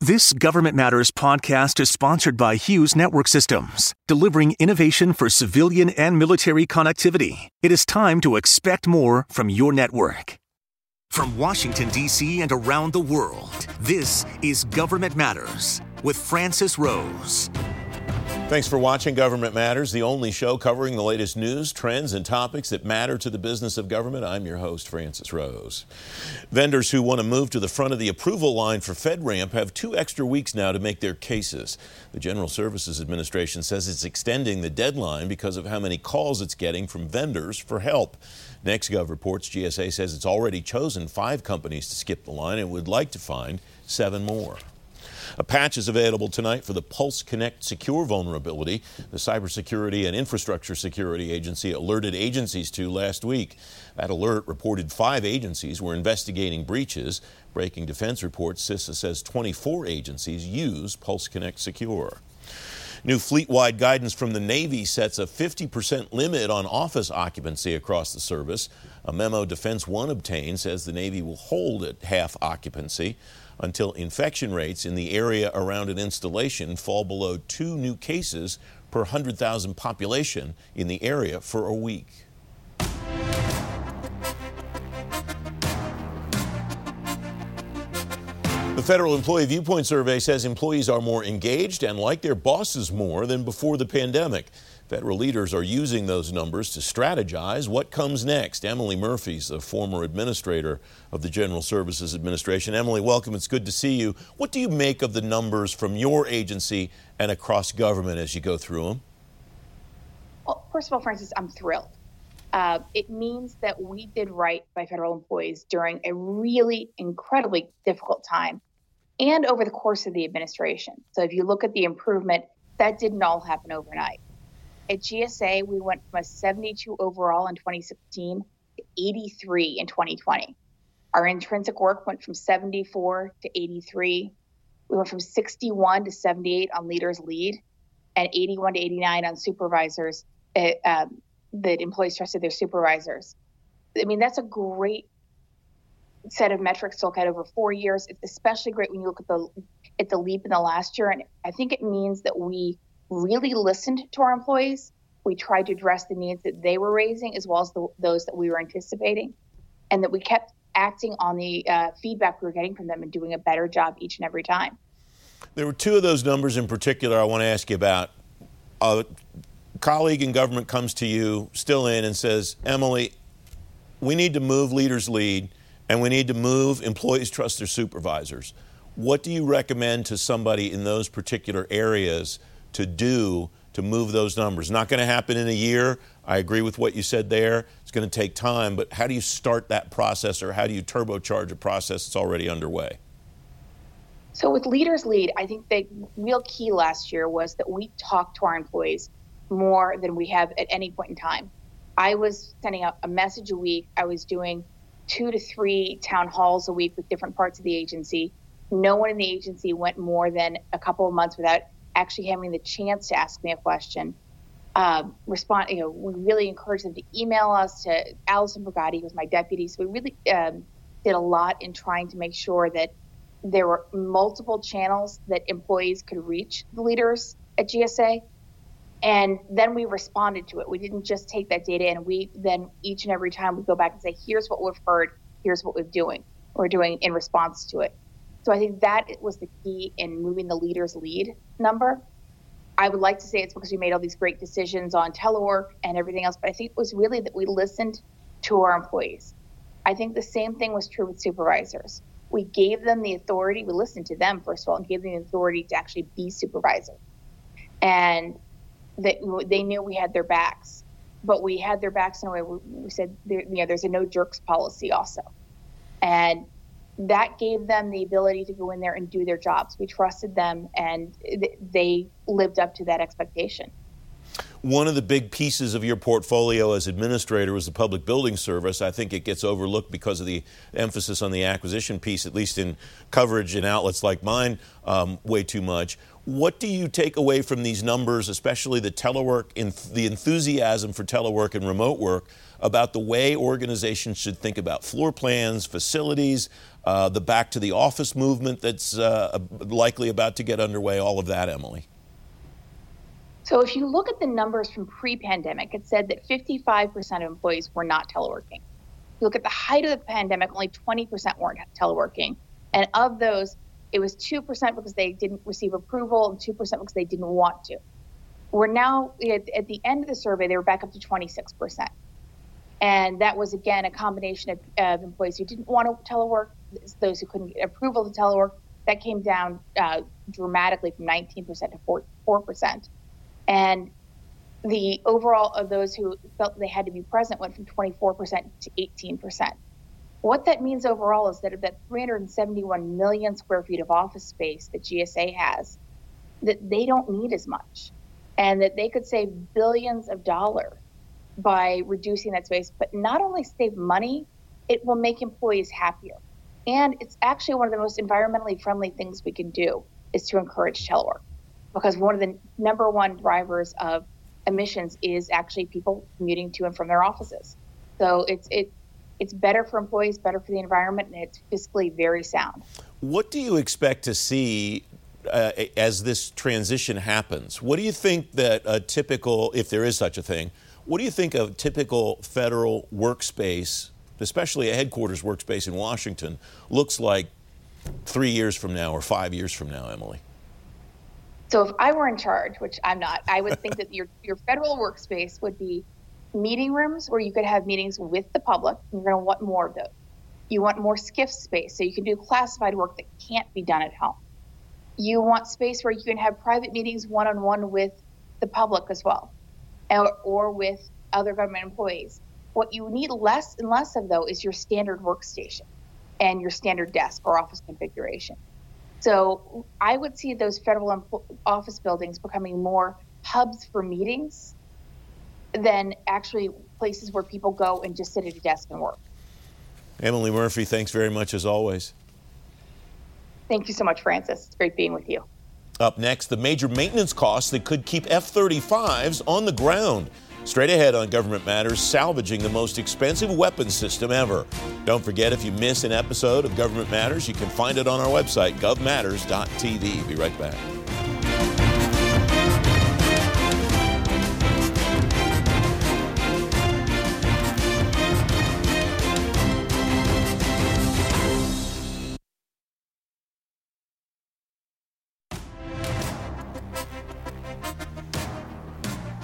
This Government Matters podcast is sponsored by Hughes Network Systems, delivering innovation for civilian and military connectivity. It is time to expect more from your network. From Washington, D.C. and around the world, this is Government Matters with Francis Rose. Thanks for watching Government Matters, the only show covering the latest news, trends, and topics that matter to the business of government. I'm your host, Francis Rose. Vendors who want to move to the front of the approval line for FedRAMP have 2 extra weeks now to make their cases. The General Services Administration says it's extending the deadline because of how many calls it's getting from vendors for help. NextGov reports GSA says it's already chosen 5 companies to skip the line and would like to find 7 more. A patch is available tonight for the Pulse Connect Secure vulnerability the Cybersecurity and Infrastructure Security Agency alerted agencies to last week. That alert reported 5 agencies were investigating breaches. Breaking Defense reports, CISA says 24 agencies use Pulse Connect Secure. New fleet-wide guidance from the Navy sets a 50% limit on office occupancy across the service. A memo Defense One obtained says the Navy will hold at half occupancy until infection rates in the area around an installation fall below 2 new cases per 100,000 population in the area for a week. The Federal Employee Viewpoint Survey says employees are more engaged and like their bosses more than before the pandemic. Federal leaders are using those numbers to strategize what comes next. Emily Murphy is the former administrator of the General Services Administration. Emily, welcome. It's good to see you. What do you make of the numbers from your agency and across government as you go through them? Well, first of all, Francis, I'm thrilled. It means that we did right by federal employees during a really incredibly difficult time and over the course of the administration. So if you look at the improvement, that didn't all happen overnight. At GSA, we went from a 72 overall in 2016 to 83 in 2020. Our intrinsic work went from 74 to 83. We went from 61 to 78 on leaders lead and 81 to 89 on supervisors that employees trusted their supervisors. I mean, that's a great set of metrics to look at over 4 years. It's especially great when you look at the leap in the last year. And I think it means that we really listened to our employees. We tried to address the needs that they were raising as well as those that we were anticipating, and that we kept acting on the feedback we were getting from them and doing a better job each and every time. There were 2 of those numbers in particular I want to ask you about. A colleague in government comes to you, still in, and says, Emily, we need to move leaders lead and we need to move employees trust their supervisors. What do you recommend to somebody in those particular areas to do to move those numbers? Not going to happen in a year. I agree with what you said there. It's going to take time, but how do you start that process, or how do you turbocharge a process that's already underway? So with Leaders Lead, I think the real key last year was that we talked to our employees more than we have at any point in time. I was sending out a message a week. I was doing 2 to 3 town halls a week with different parts of the agency. No one in the agency went more than a couple of months without actually having the chance to ask me a question. Respond. You know, we really encouraged them to email us to Allison Bergotti, who's my deputy. So we really did a lot in trying to make sure that there were multiple channels that employees could reach the leaders at GSA. And then we responded to it. We didn't just take that data and we then each and every time we go back and say, here's what we've heard, here's what we're doing in response to it. So I think that was the key in moving the leaders lead number. I would like to say it's because we made all these great decisions on telework and everything else, but I think it was really that we listened to our employees. I think the same thing was true with supervisors. We gave them the authority, we listened to them first of all, and gave them the authority to actually be supervisors. And they knew we had their backs, but we had their backs in a way where we said, there's a no jerks policy also. And that gave them the ability to go in there and do their jobs. We trusted them, and they lived up to that expectation. One of the big pieces of your portfolio as administrator was the Public Building Service. I think it gets overlooked because of the emphasis on the acquisition piece, at least in coverage in outlets like mine, way too much. What do you take away from these numbers, especially the telework, the enthusiasm for telework and remote work, about the way organizations should think about floor plans, facilities, the back to the office movement that's likely about to get underway, all of that, Emily. So if you look at the numbers from pre-pandemic, it said that 55% of employees were not teleworking. If you look at the height of the pandemic, only 20% weren't teleworking. And of those, it was 2% because they didn't receive approval and 2% because they didn't want to. We're now, at the end of the survey, they were back up to 26%. And that was, again, a combination of employees who didn't want to telework, those who couldn't get approval to telework. That came down dramatically from 19% to 4%. And the overall of those who felt they had to be present went from 24% to 18%. What that means overall is that of that 371 million square feet of office space that GSA has, that they don't need as much, and that they could save billions of dollars by reducing that space. But not only save money, it will make employees happier. And it's actually one of the most environmentally friendly things we can do is to encourage telework. Because one of the number one drivers of emissions is actually people commuting to and from their offices. So it's better for employees, better for the environment, and it's fiscally very sound. What do you expect to see as this transition happens? What do you think that a typical, if there is such a thing, what do you think a typical federal workspace, especially a headquarters workspace in Washington, looks like 3 years from now or 5 years from now, Emily? So if I were in charge, which I'm not, I would think that your federal workspace would be meeting rooms where you could have meetings with the public. And you're going to want more of those. You want more SCIF space so you can do classified work that can't be done at home. You want space where you can have private meetings one-on-one with the public as well, or with other government employees. What you need less and less of, though, is your standard workstation and your standard desk or office configuration. So I would see those federal office buildings becoming more hubs for meetings than actually places where people go and just sit at a desk and work. Emily Murphy, thanks very much as always. Thank you so much, Francis. It's great being with you. Up next, the major maintenance costs that could keep F-35s on the ground. Straight ahead on Government Matters, salvaging the most expensive weapons system ever. Don't forget, if you miss an episode of Government Matters, you can find it on our website, govmatters.tv. Be right back.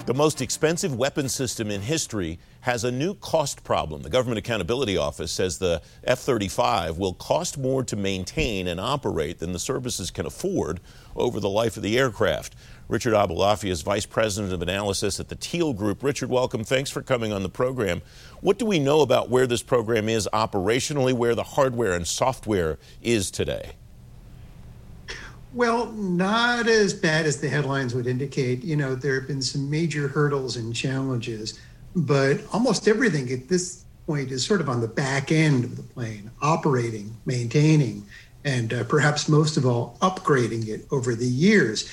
The most expensive weapons system in history has a new cost problem. The Government Accountability Office says the F-35 will cost more to maintain and operate than the services can afford over the life of the aircraft. Richard Aboulafia is Vice President of Analysis at the Teal Group. Richard, welcome. Thanks for coming on the program. What do we know about where this program is operationally, where the hardware and software is today? Well, not as bad as the headlines would indicate. You know, there have been some major hurdles and challenges, but almost everything at this point is sort of on the back end of the plane, operating, maintaining, and perhaps most of all, upgrading it over the years.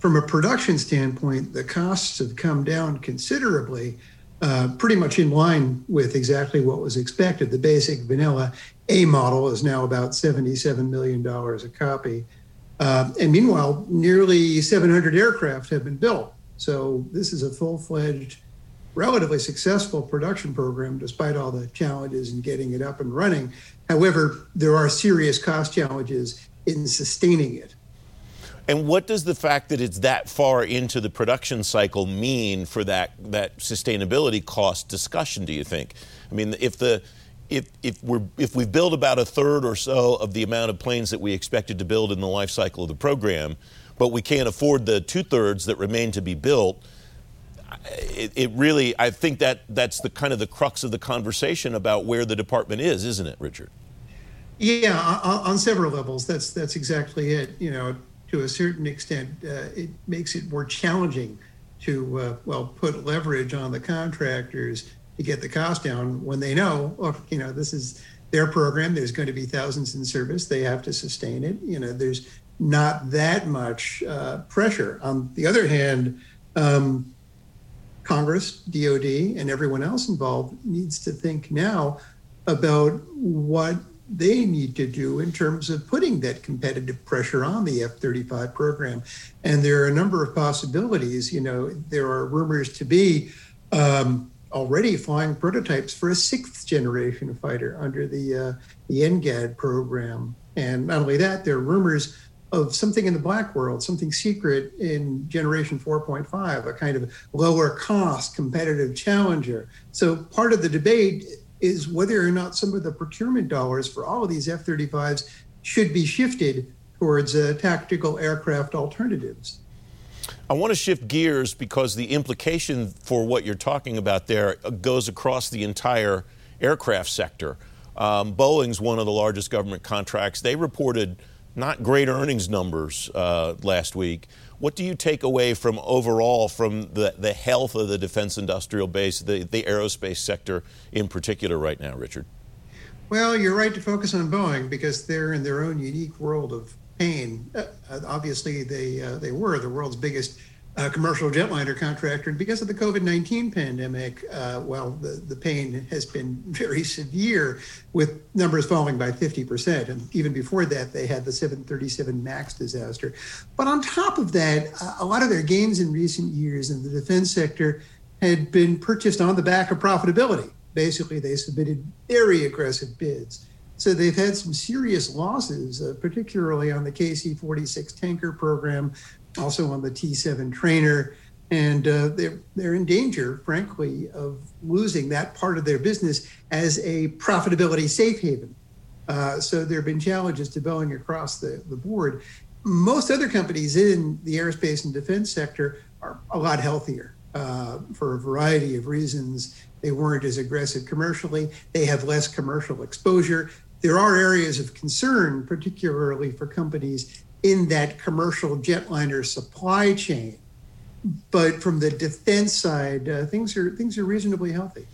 From a production standpoint, the costs have come down considerably, pretty much in line with exactly what was expected. The basic vanilla A model is now about $77 million a copy. And meanwhile, nearly 700 aircraft have been built. So this is a full-fledged, relatively successful production program, despite all the challenges in getting it up and running. However, there are serious cost challenges in sustaining it. And what does the fact that it's that far into the production cycle mean for that sustainability cost discussion, do you think? I mean, if we build about a third or so of the amount of planes that we expected to build in the life cycle of the program, but we can't afford the two-thirds that remain to be built, it really, I think that's the kind of the crux of the conversation about where the department is, isn't it, Richard? Yeah, on several levels, that's exactly it. You know, to a certain extent, it makes it more challenging to, put leverage on the contractors to get the cost down when they know, look, you know, this is their program. There's going to be thousands in service. They have to sustain it. You know, there's not that much pressure. On the other hand, Congress, DOD, and everyone else involved needs to think now about what they need to do in terms of putting that competitive pressure on the F-35 program. And there are a number of possibilities. You know, there are rumors to be already flying prototypes for a 6th generation fighter under the NGAD program. And not only that, there are rumors of something in the black world, something secret in generation 4.5, a kind of lower cost competitive challenger. So part of the debate is whether or not some of the procurement dollars for all of these F-35s should be shifted towards tactical aircraft alternatives. I want to shift gears because the implication for what you're talking about there goes across the entire aircraft sector. Boeing's one of the largest government contracts. They reported not great earnings numbers last week. What do you take away from overall from the health of the defense industrial base, the aerospace sector in particular right now, Richard? Well, you're right to focus on Boeing because they're in their own unique world of pain. Obviously, they were the world's biggest commercial jetliner contractor. And because of the COVID-19 pandemic, the pain has been very severe with numbers falling by 50%. And even before that, they had the 737 MAX disaster. But on top of that, a lot of their gains in recent years in the defense sector had been purchased on the back of profitability. Basically, they submitted very aggressive bids. So they've had some serious losses, particularly on the KC-46 tanker program, also on the T7 trainer, and they're in danger, frankly, of losing that part of their business as a profitability safe haven. So there have been challenges to Boeing across the board. Most other companies in the aerospace and defense sector are a lot healthier for a variety of reasons. They weren't as aggressive commercially. They have less commercial exposure. There are areas of concern, particularly for companies in that commercial jetliner supply chain, but from the defense side, things are reasonably healthy.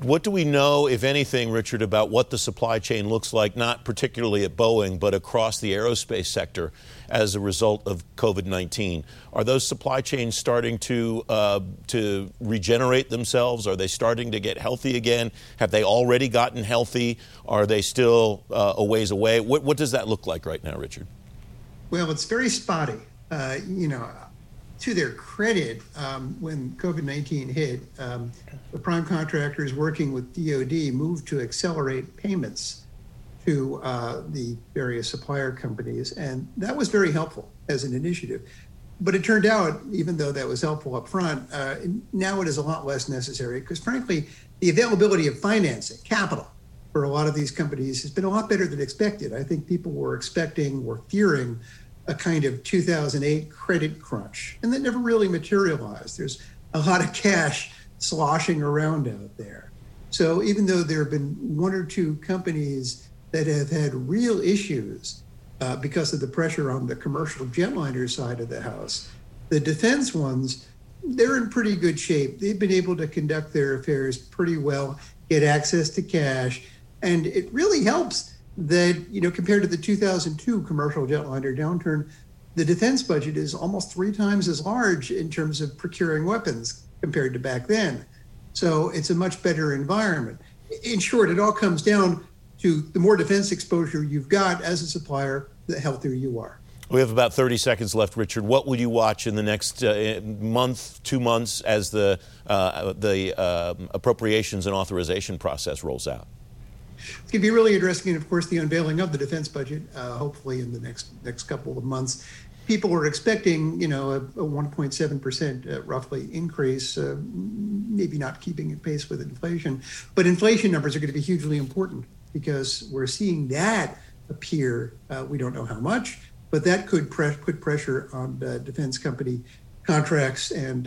What do we know, if anything, Richard, about what the supply chain looks like, not particularly at Boeing, but across the aerospace sector as a result of COVID-19? Are those supply chains starting to regenerate themselves? Are they starting to get healthy again? Have they already gotten healthy? Are they still a ways away? What does that look like right now, Richard? Well, it's very spotty. To their credit, when COVID-19 hit, the prime contractors working with DOD moved to accelerate payments to the various supplier companies. And that was very helpful as an initiative. But it turned out, even though that was helpful up front, now it is a lot less necessary because, frankly, the availability of financing, capital, for a lot of these companies has been a lot better than expected. I think people were expecting or fearing a kind of 2008 credit crunch, and that never really materialized. There's a lot of cash sloshing around out there. So even though there have been one or two companies that have had real issues because of the pressure on the commercial jetliner side of the house, the defense ones, they're in pretty good shape. They've been able to conduct their affairs pretty well, get access to cash, and it really helps that, you know, compared to the 2002 commercial jetliner downturn, the defense budget is almost 3 times as large in terms of procuring weapons compared to back then. So it's a much better environment. In short, it all comes down to the more defense exposure you've got as a supplier, the healthier you are. We have about 30 seconds left, Richard. What will you watch in the next month, 2 months, as the appropriations and authorization process rolls out? It's going to be really interesting, and of course, the unveiling of the defense budget, hopefully in the next couple of months. People are expecting, a 1.7% roughly increase, maybe not keeping in pace with inflation. But inflation numbers are going to be hugely important because we're seeing that appear. We don't know how much, but that could put pressure on defense company contracts and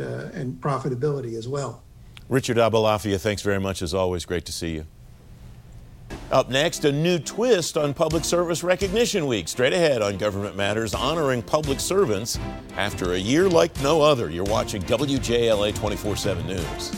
profitability as well. Richard Aboulafia, thanks very much. As always, great to see you. Up next, a new twist on Public Service Recognition Week. Straight ahead on Government Matters, honoring public servants after a year like no other. You're watching WJLA 24/7 News.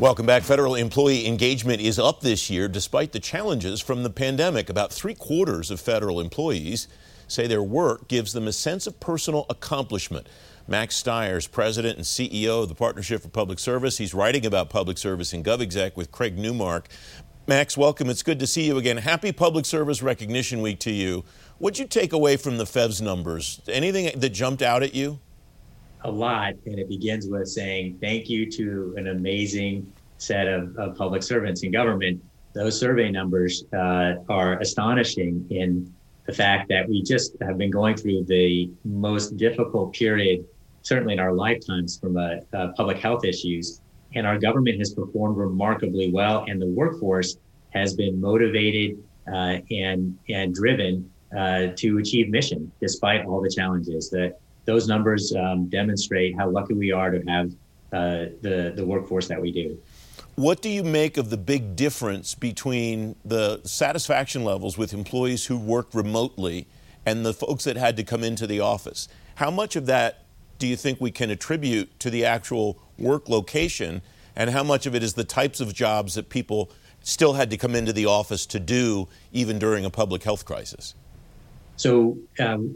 Welcome back. Federal employee engagement is up this year despite the challenges from the pandemic. About 3/4 of federal employees say their work gives them a sense of personal accomplishment. Max Stier is president and CEO of the Partnership for Public Service. He's writing about public service in GovExec with Craig Newmark. Max, welcome. It's good to see you again. Happy Public Service Recognition Week to you. What'd you take away from the FEV's numbers? Anything that jumped out at you? A lot, and it begins with saying thank you to an amazing set of public servants in government. Those survey numbers are astonishing in the fact that we just have been going through the most difficult period, certainly in our lifetimes, from public health issues. And our government has performed remarkably well, and the workforce has been motivated and driven to achieve mission, despite all the challenges. Those numbers demonstrate how lucky we are to have the workforce that we do. What do you make of the big difference between the satisfaction levels with employees who work remotely and the folks that had to come into the office? How much of that do you think we can attribute to the actual work location, and how much of it is the types of jobs that people still had to come into the office to do even during a public health crisis? So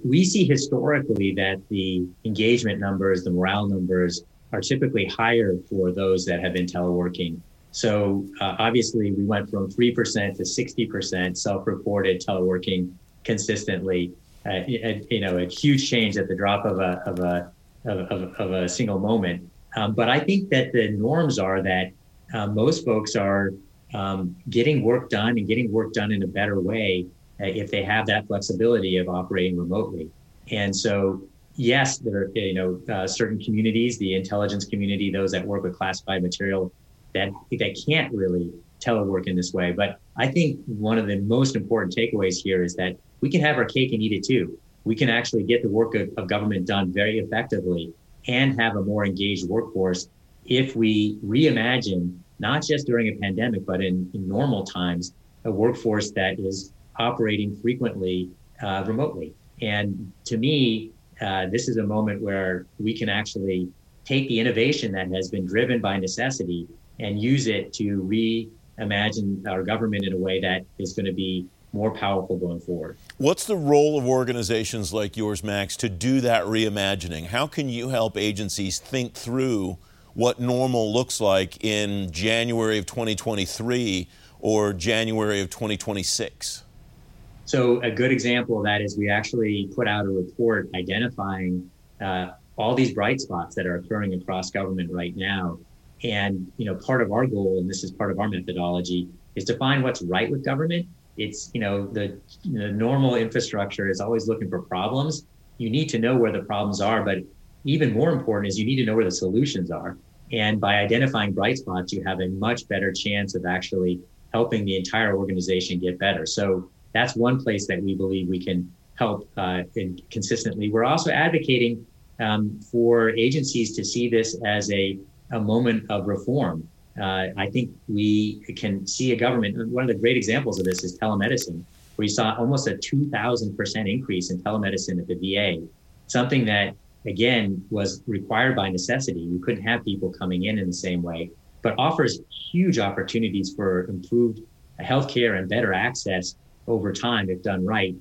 we see historically that the engagement numbers, the morale numbers, are typically higher for those that have been teleworking. So obviously we went from 3% to 60% self-reported teleworking consistently. A huge change at the drop of a single moment. But I think that the norms are that most folks are getting work done and getting work done in a better way if they have that flexibility of operating remotely. And so, yes, there are certain communities, the intelligence community, those that work with classified material that can't really telework in this way. But I think one of the most important takeaways here is that we can have our cake and eat it too. We can actually get the work of government done very effectively and have a more engaged workforce if we reimagine, not just during a pandemic, but in normal times, a workforce that is operating frequently remotely. And to me, this is a moment where we can actually take the innovation that has been driven by necessity and use it to reimagine our government in a way that is going to be more powerful going forward. What's the role of organizations like yours, Max, to do that reimagining? How can you help agencies think through what normal looks like in January of 2023 or January of 2026? So a good example of that is we actually put out a report identifying all these bright spots that are occurring across government right now. And, part of our goal, and this is part of our methodology, is to find what's right with government. It's, the normal infrastructure is always looking for problems. You need to know where the problems are, but even more important is you need to know where the solutions are. And by identifying bright spots, you have a much better chance of actually helping the entire organization get better. So that's one place that we believe we can help consistently. We're also advocating for agencies to see this as a moment of reform. I think we can see a government, one of the great examples of this is telemedicine, where you saw almost a 2,000% increase in telemedicine at the VA, something that, again, was required by necessity. You couldn't have people coming in the same way, but offers huge opportunities for improved healthcare and better access over time if done right.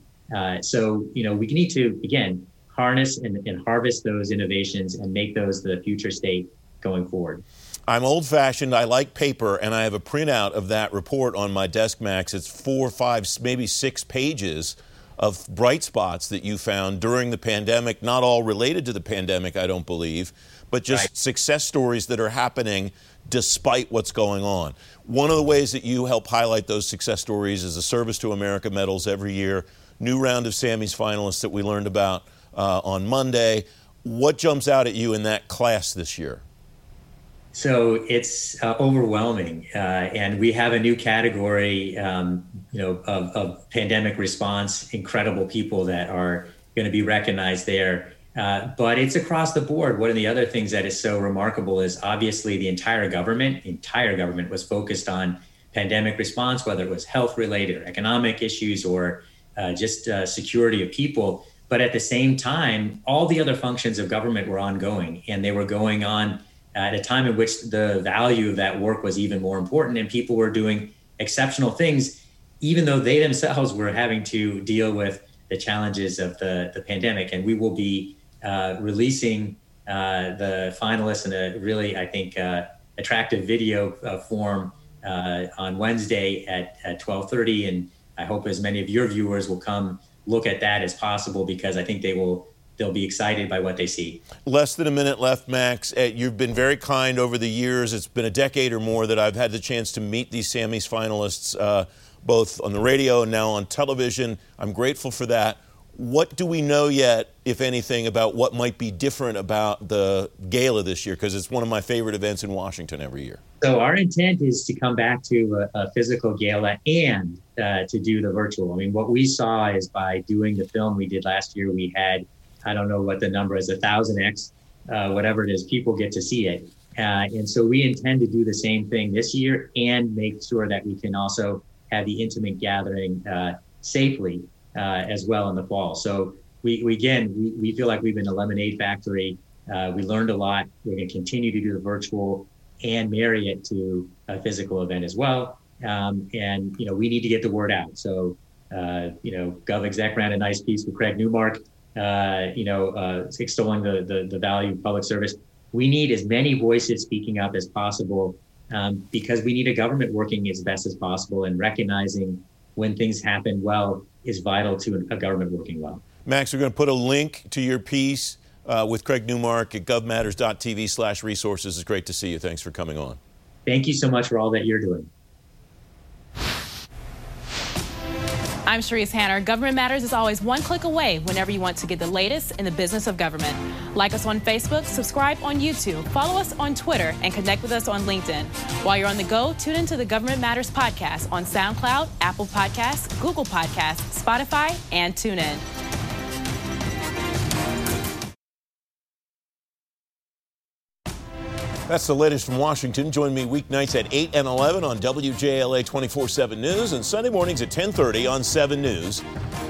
So we need to, again, harness and harvest those innovations and make those the future state going forward. I'm old-fashioned, I like paper, and I have a printout of that report on my desk, Max. It's 4, 5, maybe 6 pages of bright spots that you found during the pandemic, not all related to the pandemic, I don't believe, but just right. Success stories that are happening despite what's going on. One of the ways that you help highlight those success stories is the Service to America medals every year, new round of Sammy's finalists that we learned about on Monday. What jumps out at you in that class this year? So it's overwhelming, and we have a new category, of pandemic response, incredible people that are going to be recognized there. But it's across the board. One of the other things that is so remarkable is obviously the entire government was focused on pandemic response, whether it was health related or economic issues or just security of people. But at the same time, all the other functions of government were ongoing, and they were going on at a time in which the value of that work was even more important and people were doing exceptional things, even though they themselves were having to deal with the challenges of the pandemic. And we will be releasing the finalists in a really, I think, attractive video form on Wednesday at 12:30. And I hope as many of your viewers will come look at that as possible, because I think they'll be excited by what they see. Less than a minute left, Max. You've been very kind over the years. It's been a decade or more that I've had the chance to meet these SAMMY's finalists, both on the radio and now on television. I'm grateful for that. What do we know yet, if anything, about what might be different about the gala this year? Because it's one of my favorite events in Washington every year. So our intent is to come back to a physical gala and to do the virtual. I mean, what we saw is by doing the film we did last year, we had, I don't know what the number is, 1,000x, whatever it is, people get to see it. And so we intend to do the same thing this year and make sure that we can also have the intimate gathering safely as well in the fall. So we feel like we've been a lemonade factory. We learned a lot. We're going to continue to do the virtual and marry it to a physical event as well. And, you know, we need to get the word out. So, GovExec ran a nice piece with Craig Newmark, extolling the value of public service. We need as many voices speaking up as possible, because we need a government working as best as possible, and recognizing when things happen well is vital to a government working well. Max, we're going to put a link to your piece with Craig Newmark at govmatters.tv/resources. It's great to see you. Thanks for coming on. Thank you so much for all that you're doing. I'm Sharice Hanner. Government Matters is always one click away whenever you want to get the latest in the business of government. Like us on Facebook, subscribe on YouTube, follow us on Twitter, and connect with us on LinkedIn. While you're on the go, tune into the Government Matters podcast on SoundCloud, Apple Podcasts, Google Podcasts, Spotify, and TuneIn. That's the latest from Washington. Join me weeknights at 8 and 11 on WJLA 24/7 News, and Sunday mornings at 10:30 on 7 News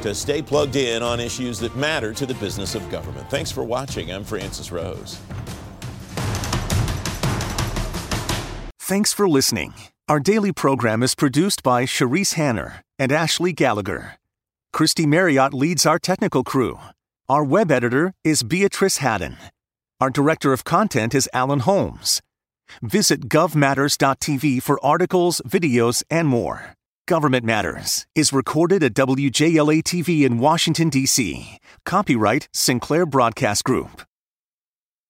to stay plugged in on issues that matter to the business of government. Thanks for watching. I'm Francis Rose. Thanks for listening. Our daily program is produced by Sharice Hanner and Ashley Gallagher. Christy Marriott leads our technical crew. Our web editor is Beatrice Haddon. Our director of content is Alan Holmes. Visit govmatters.tv for articles, videos, and more. Government Matters is recorded at WJLA-TV in Washington, D.C. Copyright Sinclair Broadcast Group.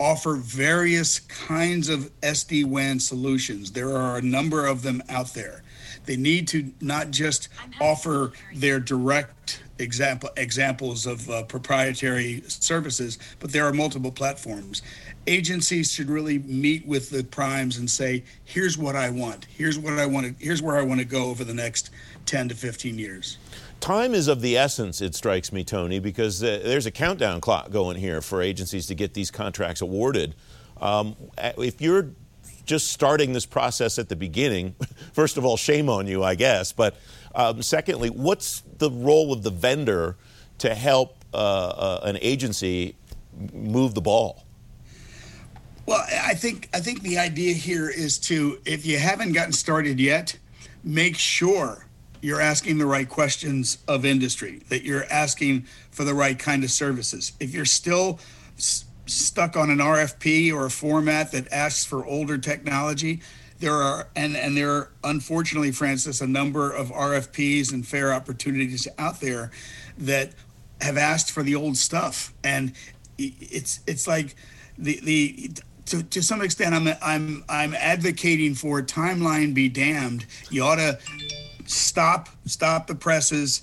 offer various kinds of SD-WAN solutions. There are a number of them out there. They need to not just offer their direct examples of proprietary services, but there are multiple platforms. Agencies should really meet with the primes and say, here's what I want. Here's what I want. Here's where I want to go over the next 10 to 15 years. Time is of the essence, it strikes me, Tony, because there's a countdown clock going here for agencies to get these contracts awarded. If you're just starting this process at the beginning, first of all, shame on you, I guess. But secondly, what's the role of the vendor to help an agency move the ball? Well, I think the idea here is to, if you haven't gotten started yet, make sure you're asking the right questions of industry, that you're asking for the right kind of services. If you're still stuck on an RFP or a format that asks for older technology, there are, and there are, unfortunately, Francis, a number of RFPs and fair opportunities out there that have asked for the old stuff. And it's like the to some extent, I'm advocating for timeline be damned. You ought to stop the presses,